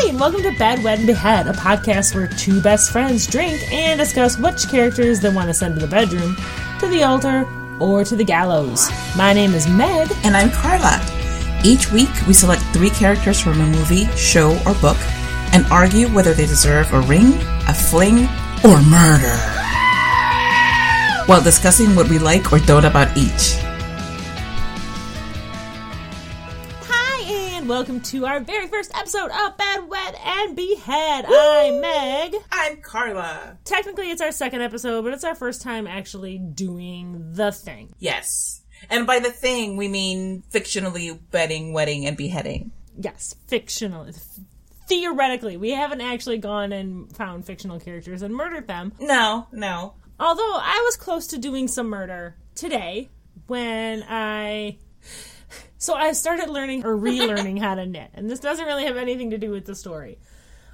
Hi, and welcome to Bed, Wed, and Behead, a podcast where two best friends drink and discuss which characters they want to send to the bedroom, to the altar, or to the gallows. My name is Med. And I'm Carla. Each week, we select three characters from a movie, show, or book, and argue whether they deserve a ring, a fling, or murder, while discussing what we like or don't about each. Welcome to our very first episode of Bed, Wed, and Behead. Woo! I'm Meg. I'm Carla. Technically, it's our second episode, but it's our first time actually doing the thing. Yes. And by the thing, we mean fictionally bedding, wedding, and beheading. Yes. Fictional. Theoretically. We haven't actually gone and found fictional characters and murdered them. No. Although, I was close to doing some murder today when I started learning or relearning how to knit. And this doesn't really have anything to do with the story.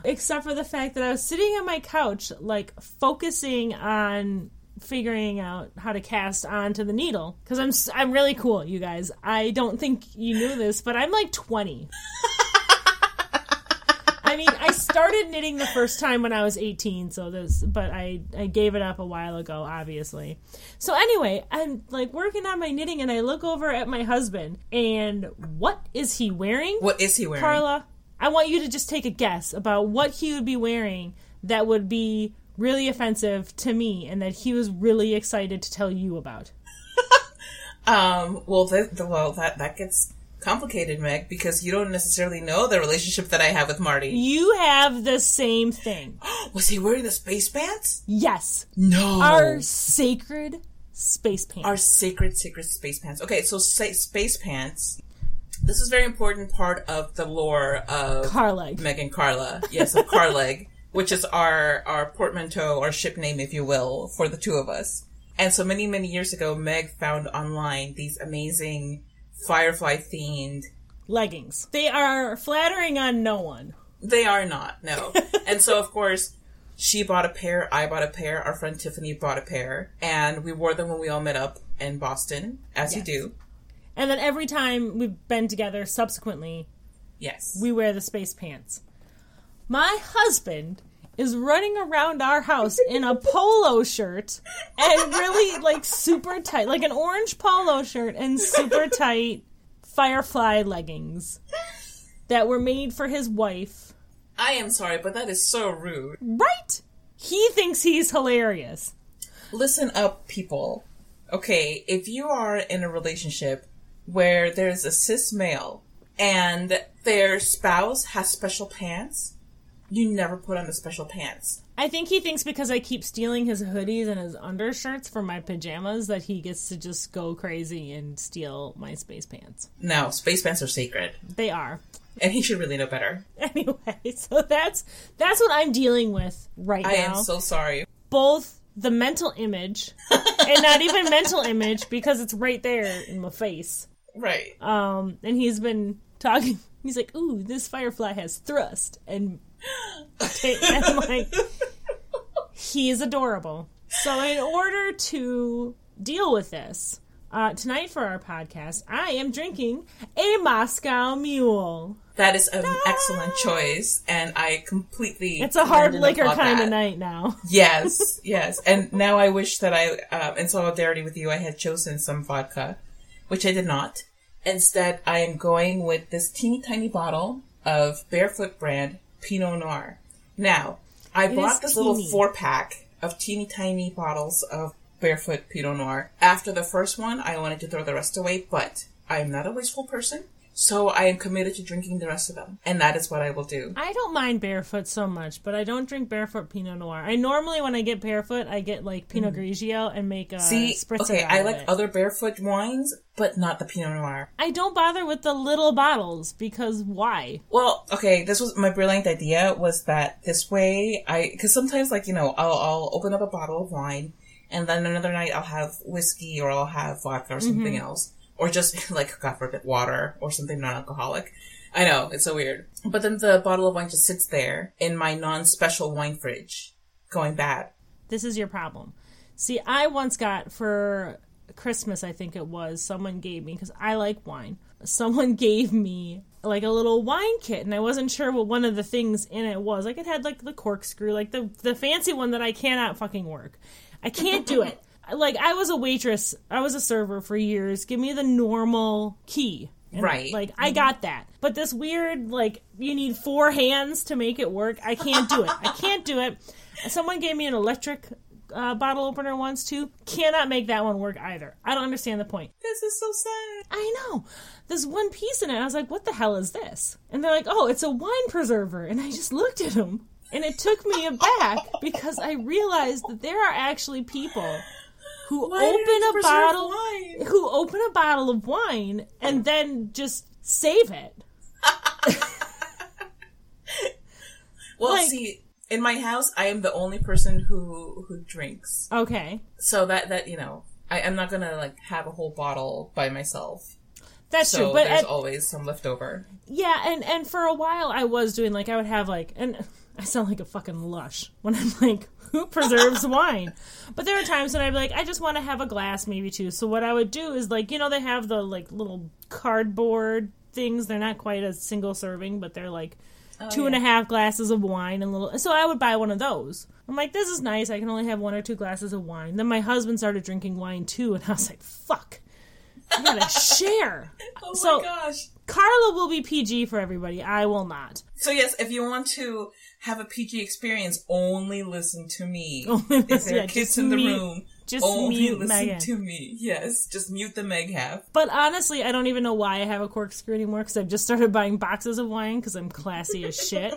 Except for the fact that I was sitting on my couch, like, focusing on figuring out how to cast onto the needle. Because I'm really cool, you guys. I don't think you knew this, but I'm, like, 20. I mean, I started knitting the first time when I was 18, but I gave it up a while ago, obviously. So anyway, I'm like working on my knitting and I look over at my husband and what is he wearing? What is he wearing? Carla, I want you to just take a guess about what he would be wearing that would be really offensive to me and that he was really excited to tell you about. That gets complicated, Meg, because you don't necessarily know the relationship that I have with Marty. You have the same thing. Was he wearing the space pants? Yes. No. Our sacred space pants. Our sacred space pants. Okay, so space pants. This is a very important part of the lore of Carleg. Meg and Carla. Yes, of Carleg, which is our portmanteau, our ship name, if you will, for the two of us. And so many, many years ago, Meg found online these amazing Firefly-themed leggings. They are flattering on no one. They are not, no. And so, of course, she bought a pair, I bought a pair, our friend Tiffany bought a pair, and we wore them when we all met up in Boston, as yes, you do. And then every time we've been together subsequently, yes, we wear the space pants. My husband is running around our house in a polo shirt and really, like, super tight, like an orange polo shirt and super tight Firefly leggings that were made for his wife. I am sorry, but that is so rude. Right? He thinks he's hilarious. Listen up, people. Okay, if you are in a relationship where there's a cis male and their spouse has special pants, you never put on the special pants. I think he thinks because I keep stealing his hoodies and his undershirts for my pajamas that he gets to just go crazy and steal my space pants. No, space pants are sacred. They are. And he should really know better. Anyway, so that's what I'm dealing with right now. I am so sorry. Both the mental image, and not even mental image, because it's right there in my face. Right. And he's been talking. He's like, ooh, this Firefly has thrust, and I'm like, he is adorable. So in order to deal with this, tonight for our podcast, I am drinking a Moscow Mule. That is an excellent choice, and I completely... It's a hard liquor kind of night now. Yes. And now I wish that I, in solidarity with you, I had chosen some vodka, which I did not. Instead, I am going with this teeny tiny bottle of Barefoot brand Pinot Noir. Now, I bought this little 4-pack of teeny tiny bottles of Barefoot Pinot Noir. After the first one, I wanted to throw the rest away, but I am not a wasteful person, so I am committed to drinking the rest of them, and that is what I will do. I don't mind Barefoot so much, but I don't drink Barefoot Pinot Noir. I normally, when I get Barefoot, I get, like, Pinot Grigio and make a spritzer. Okay, I like other Barefoot wines, but not the Pinot Noir. I don't bother with the little bottles, because why? Well, okay, this was my brilliant idea, was that this way, because sometimes, like, you know, I'll open up a bottle of wine, and then another night I'll have whiskey, or I'll have vodka, or something else. Or just, like, God forbid, water or something non-alcoholic. I know, it's so weird. But then the bottle of wine just sits there in my non-special wine fridge, going bad. This is your problem. See, I once got, for Christmas, I think it was, someone gave me, because I like wine, someone gave me like a little wine kit, and I wasn't sure what one of the things in it was. Like, it had like the corkscrew, like the fancy one that I cannot fucking work. I can't do it. Like, I was a waitress, I was a server for years. Give me the normal key. And right. Like, I got that. But this weird, like, you need four hands to make it work. I can't do it. I can't do it. Someone gave me an electric bottle opener once, too. Cannot make that one work either. I don't understand the point. This is so sad. I know. There's one piece in it. I was like, what the hell is this? And they're like, oh, it's a wine preserver. And I just looked at them. And it took me aback because I realized that there are actually people who open a bottle of wine and then just save it. Well, like, see, in my house, I am the only person who drinks. Okay. So that you know, I'm not gonna like have a whole bottle by myself. That's true, but there's always some leftover. Yeah, and for a while I was doing like I would have like and. I sound like a fucking lush when I'm like, who preserves wine? But there are times when I'd be like, I just want to have a glass, maybe two. So what I would do is like, you know, they have the like little cardboard things. They're not quite a single serving, but they're like and a half glasses of wine and little. So I would buy one of those. I'm like, this is nice. I can only have one or two glasses of wine. Then my husband started drinking wine too, and I was like, fuck. You gotta share. Oh my gosh. Carla will be PG for everybody. I will not. So yes, if you want to have a PG experience, only listen to me. If there are kids in the room, just only listen to me. Yes, just mute the Meg half. But honestly, I don't even know why I have a corkscrew anymore because I've just started buying boxes of wine because I'm classy as shit.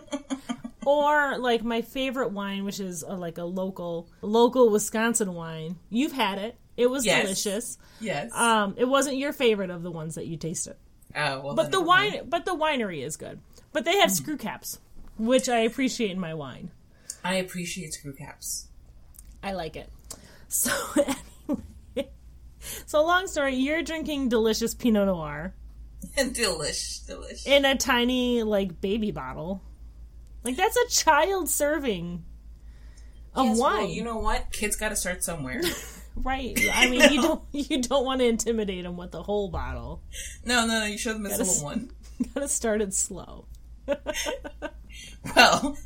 Or like my favorite wine, which is like a local Wisconsin wine. You've had it. It was delicious. Yes. It wasn't your favorite of the ones that you tasted. Oh, well, but the winery is good. But they have screw caps, which I appreciate in my wine. I appreciate screw caps. I like it. So anyway, so long story. You're drinking delicious Pinot Noir. Delish. In a tiny like baby bottle, like that's a child serving of wine. Well, you know what? Kids got to start somewhere. Right. I mean, you don't want to intimidate them with the whole bottle. No. You show them a little one. Gotta start it slow. Well,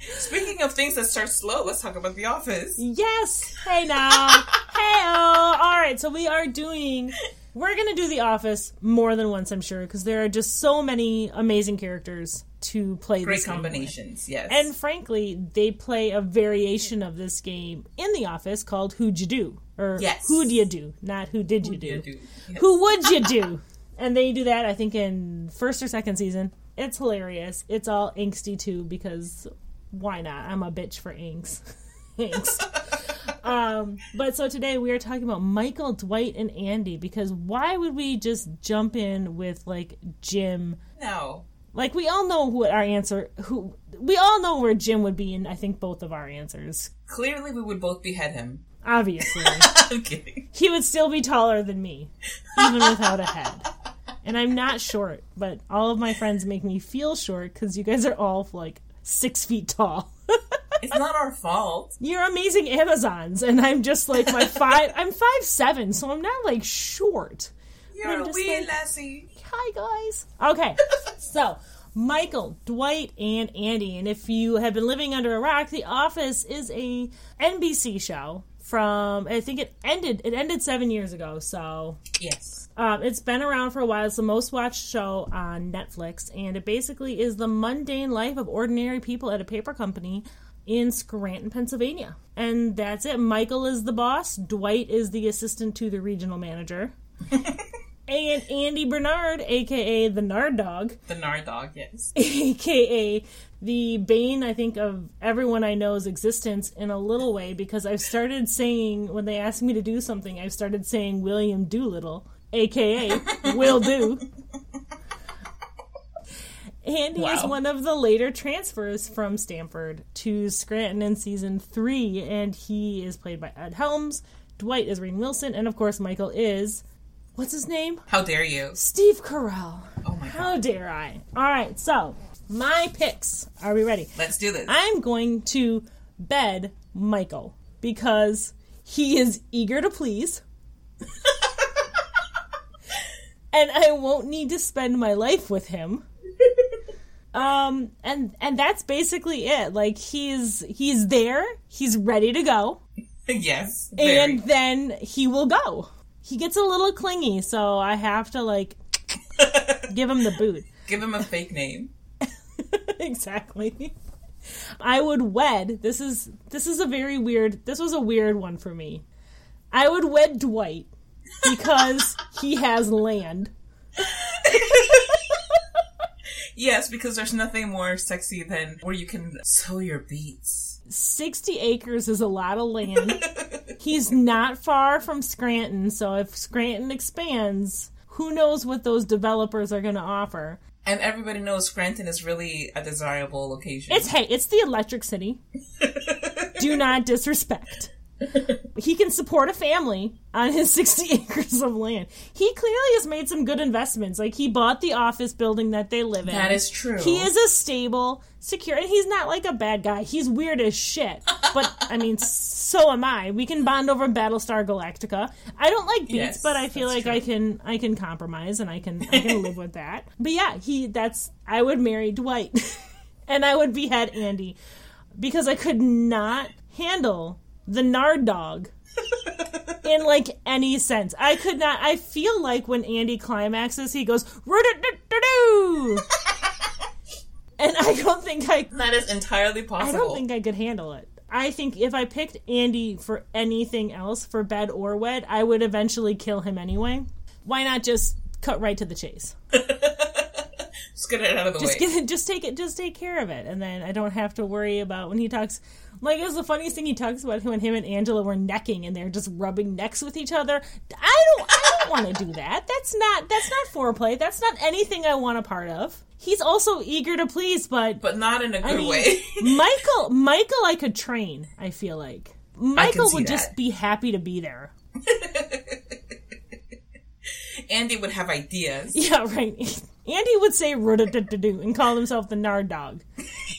speaking of things that start slow, let's talk about The Office. Yes. Hey now. Hey-oh. All right. So we're going to do The Office more than once, I'm sure, because there are just so many amazing characters to play this game. Great combinations, yes. And frankly, they play a variation of this game in The Office called Who'd You Do? Or Who'd You Do? Not Who Did You Do. Yes. Who Would You Do? And they do that, I think, in first or second season. It's hilarious. It's all angsty, too, because why not? I'm a bitch for angst. But so today we are talking about Michael, Dwight, and Andy, because why would we just jump in with like Jim? No. Like we all know where Jim would be in I think both of our answers. Clearly we would both behead him. Obviously. I'm kidding. He would still be taller than me, even without a head. And I'm not short, but all of my friends make me feel short because you guys are all like 6 feet tall. It's not our fault. You're amazing Amazons, and I'm just like I'm 5'7", so I'm not like short. You're a wee lassie. Hi guys. Okay, so Michael, Dwight, and Andy, and if you have been living under a rock, The Office is a NBC show from I think it ended 7 years ago. So yes, it's been around for a while. It's the most watched show on Netflix, and it basically is the mundane life of ordinary people at a paper company in Scranton, Pennsylvania. And that's it. Michael is the boss. Dwight is the assistant to the regional manager. And Andy Bernard, a.k.a. the Nard Dog. The Nard Dog, yes. A.k.a. the bane, I think, of everyone I know's existence in a little way, because I've started saying, when they ask me to do something, I've started saying William Doolittle, a.k.a. Will Do. Andy is one of the later transfers from Stanford to Scranton in season 3, and he is played by Ed Helms. Dwight is Rainn Wilson, and of course Michael is, what's his name? How dare you? Steve Carell. Oh my God. How dare I? All right, so my picks. Are we ready? Let's do this. I'm going to bed Michael because he is eager to please. And I won't need to spend my life with him. And that's basically it. Like, he's there. He's ready to go. Yes. Very. And then he will go. He gets a little clingy, so I have to, like, give him the boot. Give him a fake name. Exactly. I would wed. This is a very weird... This was a weird one for me. I would wed Dwight because he has land. Yes, because there's nothing more sexy than where you can sow your beets. 60 acres is a lot of land. He's not far from Scranton, so if Scranton expands, who knows what those developers are going to offer. And everybody knows Scranton is really a desirable location. It's the electric city. Do not disrespect. He can support a family on his 60 acres of land. He clearly has made some good investments. Like, he bought the office building that they live in. That is true. He is a stable, secure, and he's not like a bad guy. He's weird as shit. But, I mean, so am I. We can bond over Battlestar Galactica. I don't like beats, yes, but I feel like true. I can compromise and I can live with that. But yeah, I would marry Dwight. And I would behead Andy. Because I could not handle the Nard Dog in, like, any sense. I could not... I feel like when Andy climaxes, he goes... And I don't think I... That is entirely possible. I don't think I could handle it. I think if I picked Andy for anything else, for bed or wed, I would eventually kill him anyway. Why not just cut right to the chase? Just get it out of the way. Just take care of it. And then I don't have to worry about when he talks... Like, it was the funniest thing he talks about when him and Angela were necking and they're just rubbing necks with each other. I don't want to do that. That's not foreplay. That's not anything I want a part of. He's also eager to please, but not in a good way. Michael, I could train, I feel like. Michael would just be happy to be there. Andy would have ideas. Yeah, right. Andy would say "rudadadadoo" and call himself the Nard Dog.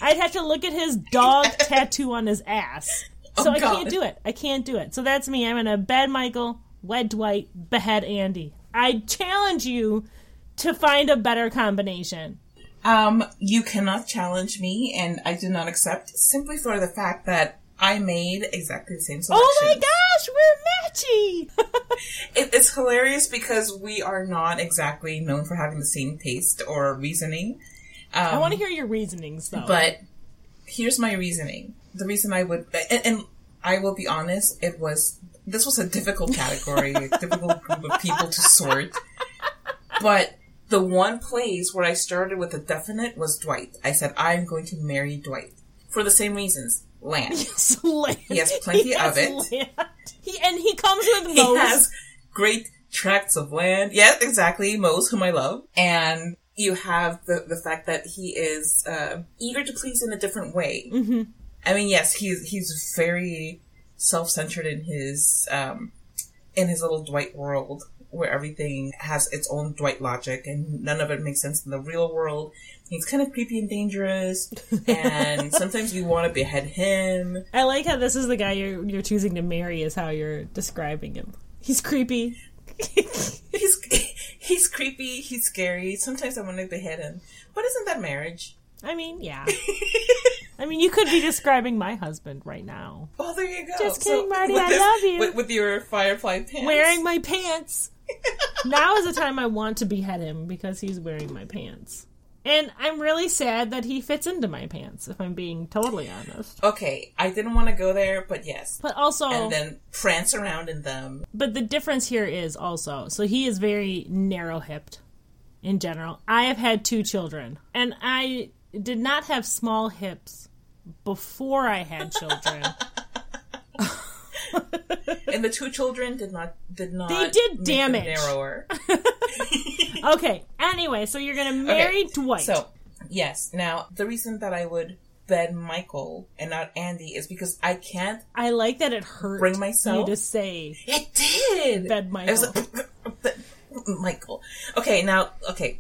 I'd have to look at his dog tattoo on his ass. So I can't do it. So that's me. I'm going to bed Michael, wed Dwight, behead Andy. I challenge you to find a better combination. You cannot challenge me, and I do not accept, simply for the fact that I made exactly the same selection. Oh my gosh, we're matchy! It's hilarious because we are not exactly known for having the same taste or reasoning. I want to hear your reasonings, though. But here's my reasoning. The reason I would... And I will be honest, this was a difficult category, a difficult group of people to sort. But the one place where I started with a definite was Dwight. I said, I'm going to marry Dwight. For the same reasons. Land. Yes, land. He has plenty of it. Land. He comes with Mose. He has great tracts of land. Yeah, exactly. Mose, whom I love. And you have the fact that he is eager to please in a different way. Mm-hmm. I mean, yes, he's very self-centered in his little Dwight world, where everything has its own Dwight logic and none of it makes sense in the real world. He's kind of creepy and dangerous, and sometimes you want to behead him. I like how this is the guy you're choosing to marry is how you're describing him. He's creepy. He's creepy, he's scary. Sometimes I want to behead him. But isn't that marriage? I mean, yeah. I mean, you could be describing my husband right now. Oh, there you go. Just kidding, so, Marty, I love you. With your Firefly pants. Wearing my pants. Now is the time I want to behead him because he's wearing my pants. And I'm really sad that he fits into my pants, if I'm being totally honest. Okay, I didn't want to go there, but yes. But also... And then prance around in them. But the difference here is also... So he is very narrow-hipped in general. I have had 2 children, and I did not have small hips before I had children. And the 2 children did not they did damage narrower. Okay, anyway, so you're gonna marry Dwight. So yes, now the reason that I would bed Michael and not Andy is because I can't. I like that it hurt. Bring myself you to say it did. Bed Michael. Michael. Okay, now,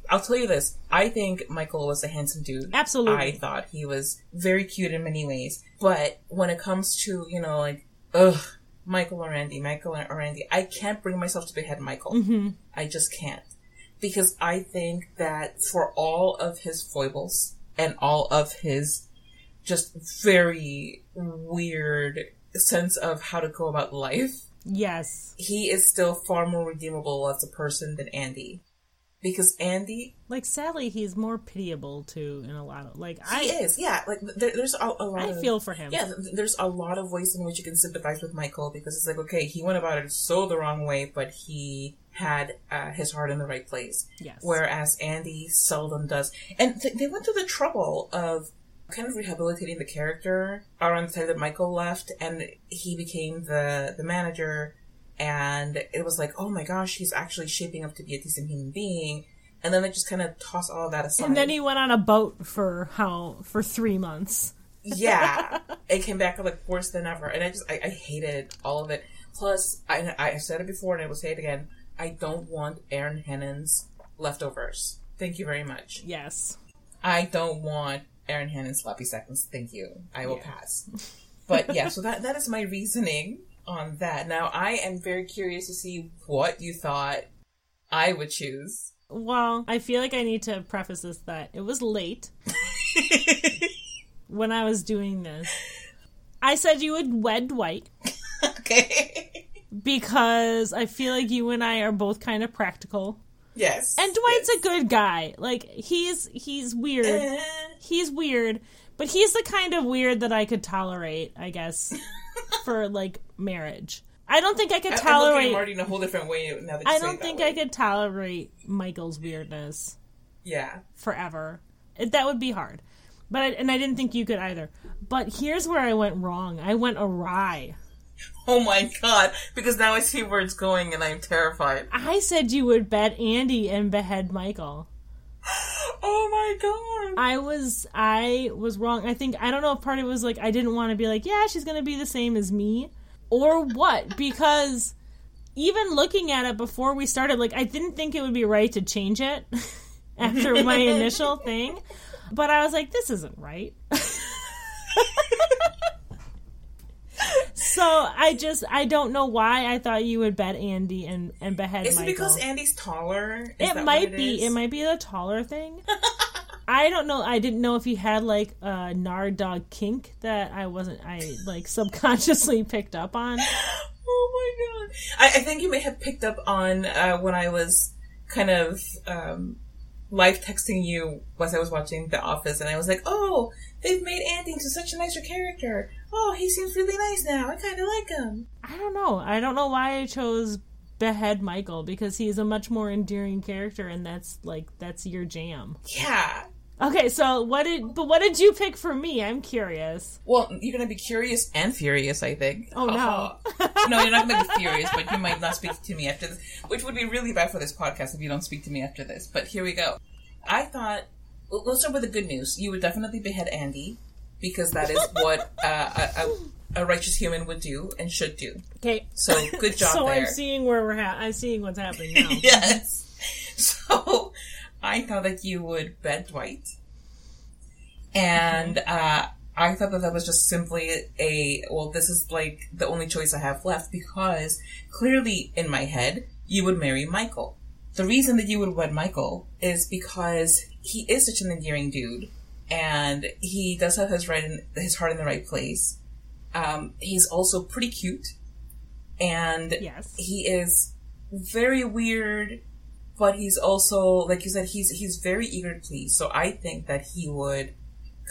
I'll tell you this. I think Michael was a handsome dude. Absolutely. I thought he was very cute in many ways. But when it comes to, you know, like, Michael or Andy, I can't bring myself to behead Michael. Mm-hmm. I just can't. Because I think that for all of his foibles, and all of his just very weird sense of how to go about life. Yes. He is still far more redeemable as a person than Andy. Because Andy... like, sadly, he's more pitiable, too, in a lot of... like, He is, yeah. Like, there's a lot of... I feel for him. Yeah, there's a lot of ways in which you can sympathize with Michael, because it's like, okay, he went about it so the wrong way, but he had his heart in the right place. Yes. Whereas Andy seldom does. And they went through the trouble of kind of rehabilitating the character around the time that Michael left, and he became the manager... and it was like, oh my gosh, he's actually shaping up to be a decent human being. And then they just kind of toss all of that aside. And then he went on a boat for 3 months. Yeah. It came back like worse than ever. And I hated all of it. Plus, I said it before and I will say it again. I don't want Aaron Hannon's leftovers. Thank you very much. Yes. I don't want Aaron Hannon's sloppy seconds. Thank you. I will pass. But yeah, so that is my reasoning on that. Now, I am very curious to see what you thought I would choose. Well, I feel like I need to preface this that it was late when I was doing this. I said you would wed Dwight. Okay. Because I feel like you and I are both kind of practical. Yes. And Dwight's a good guy. Like, he's weird. He's weird. But he's the kind of weird that I could tolerate, I guess, for, like, marriage. I don't think I could tolerate... I'm looking at Marty in a whole different way now that you say it that way. I don't think I could tolerate Michael's weirdness. Yeah. Forever. That would be hard. But I didn't think you could either. But here's where I went wrong. I went awry. Oh, my God. Because now I see where it's going and I'm terrified. I said you would bet Andy and behead Michael. Oh my God. I was wrong. I think, I don't know if part of it was like, I didn't want to be like, yeah, she's going to be the same as me. Or what? Because even looking at it before we started, like, I didn't think it would be right to change it after my initial thing. But I was like, this isn't right. So I don't know why I thought you would bet Andy and behead Michael. Is it because Andy's taller? It might be the taller thing. I don't know. I didn't know if he had like a Nard Dog kink that I subconsciously picked up on. Oh my God. I think you may have picked up on when I was kind of live texting you as I was watching The Office, and I was like, oh, they've made Andy into such a nicer character. Oh, he seems really nice now. I kind of like him. I don't know. I don't know why I chose behead Michael, because he's a much more endearing character, and that's your jam. Yeah. Okay, so what did you pick for me? I'm curious. Well, you're going to be curious and furious, I think. Oh, no. No, you're not going to be furious, but you might not speak to me after this, which would be really bad for this podcast if you don't speak to me after this. But here we go. I thought, let's start with the good news. You would definitely behead Andy, because that is what a righteous human would do and should do. Okay. So, good job so there. So, I'm seeing what's happening now. Yes. So, I thought that you would bed Dwight. And I thought that was just simply this is like the only choice I have left, because clearly in my head, you would marry Michael. The reason that you would wed Michael is because he is such an endearing dude. And he does have his heart in the right place. He's also pretty cute. And he is very weird, but he's also, like you said, he's very eager to please. So I think that he would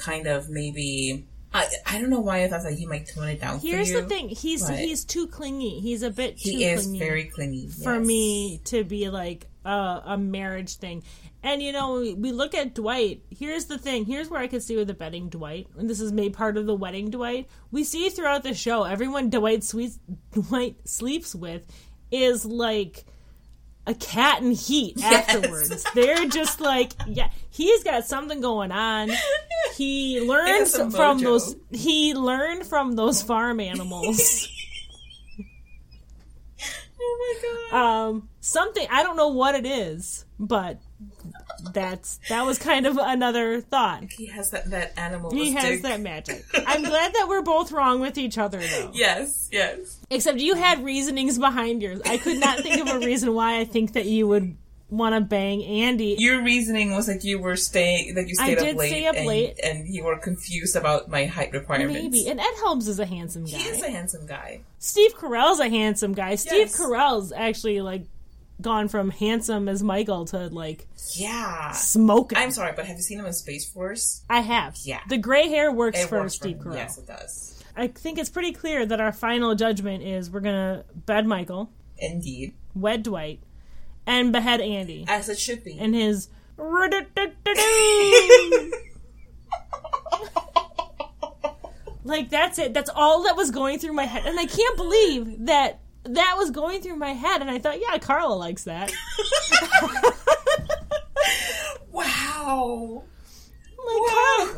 kind of maybe... I don't know why I thought that he might tone it down. Here's the thing. He's too clingy. He's a bit too clingy. He is very clingy. For me to be like a marriage thing. And, you know, we look at Dwight. Here's the thing. Here's where I could see with the bedding Dwight. And this is made part of the wedding Dwight. We see throughout the show, everyone Dwight sleeps with is like a cat in heat afterwards. Yes. They're just like, yeah, he's got something going on. He learns from those. He learned from those farm animals. Oh my God. Something, I don't know what it is, but that was kind of another thought. He has that animal. He has that magic. I'm glad that we're both wrong with each other, though. Yes. Except you had reasonings behind yours. I could not think of a reason why I think that you would want to bang Andy. Your reasoning was that you were staying, that you stayed up late. I did stay up late. And you were confused about my height requirements. Maybe. And Ed Helms is a handsome guy. He is a handsome guy. Steve Carell's a handsome guy. Yes. Steve Carell's actually, like, gone from handsome as Michael to, like, smoking. I'm sorry, but have you seen him in Space Force? I have. Yeah. The gray hair works for Steve Carell. Yes, it does. I think it's pretty clear that our final judgment is we're going to bed Michael. Indeed. Wed Dwight. And behead Andy. As it should be. And his... Like, that's it. That's all that was going through my head. And I can't believe that that was going through my head. And I thought, yeah, Carla likes that. Wow. Like,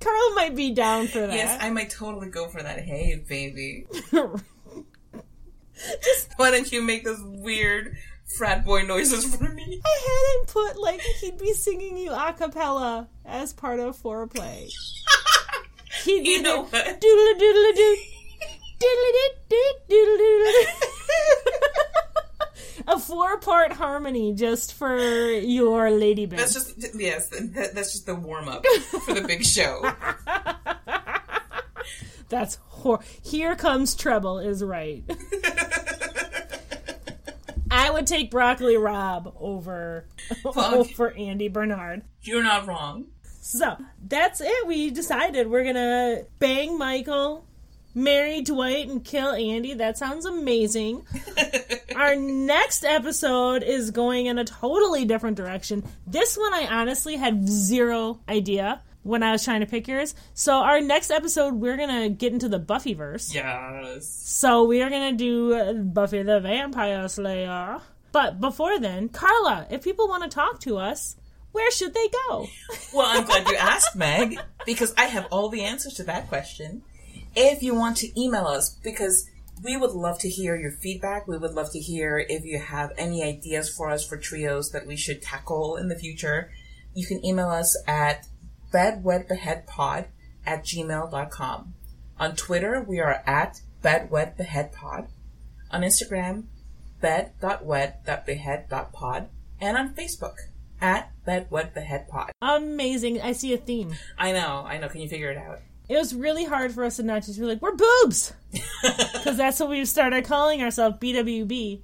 Carla might be down for that. Yes, I might totally go for that. Hey, baby. Just, why don't you make those weird frat boy noises for me? I hadn't put, like, he'd be singing you a cappella as part of foreplay. He'd you know what? Doodle doodle doo, doodle doo doodle doodle. A 4-part harmony just for your lady band. That's just that's just the warm up for the big show. That's Here Comes Treble is right. I would take Broccoli Rob over Andy Bernard. You're not wrong. So, that's it. We decided we're going to bang Michael, marry Dwight, and kill Andy. That sounds amazing. Our next episode is going in a totally different direction. This one I honestly had zero idea when I was trying to pick yours. So our next episode, we're going to get into the Buffyverse. Yes. So we are going to do Buffy the Vampire Slayer. But before then, Carla, if people want to talk to us, where should they go? Well, I'm glad you asked, Meg, because I have all the answers to that question. If you want to email us, because we would love to hear your feedback. We would love to hear if you have any ideas for us for trios that we should tackle in the future. You can email us at bedwedbeheadpod@gmail.com. On Twitter, we are at bedwedbeheadpod. On Instagram, bed.wed.behead.pod. And on Facebook, at bedwedbeheadpod. Amazing. I see a theme. I know. Can you figure it out? It was really hard for us to not just be like, we're boobs! Because that's what we've started calling ourselves, BWB,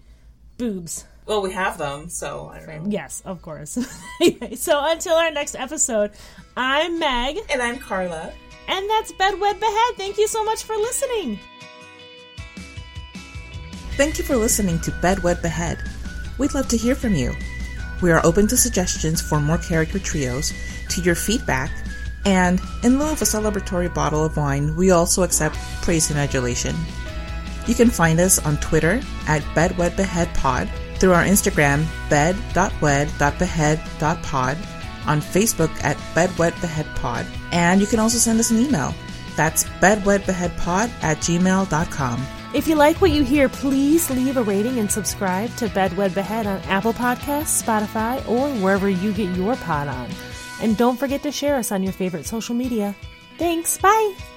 boobs. Well, we have them, so I don't know. Yes, of course. Anyway, so until our next episode, I'm Meg. And I'm Carla. And that's Bed, Wed, Behead. Thank you so much for listening. Thank you for listening to Bed, Wed, Behead. We'd love to hear from you. We are open to suggestions for more character trios, to your feedback, and in lieu of a celebratory bottle of wine, we also accept praise and adulation. You can find us on Twitter at bedwedbeheadpod, through our Instagram, bed.wed.behead.pod, on Facebook at bedwedbeheadpod, and you can also send us an email. That's bedwedbeheadpod@gmail.com. If you like what you hear, please leave a rating and subscribe to Bed, Wed, Behead on Apple Podcasts, Spotify, or wherever you get your pod on. And don't forget to share us on your favorite social media. Thanks, bye!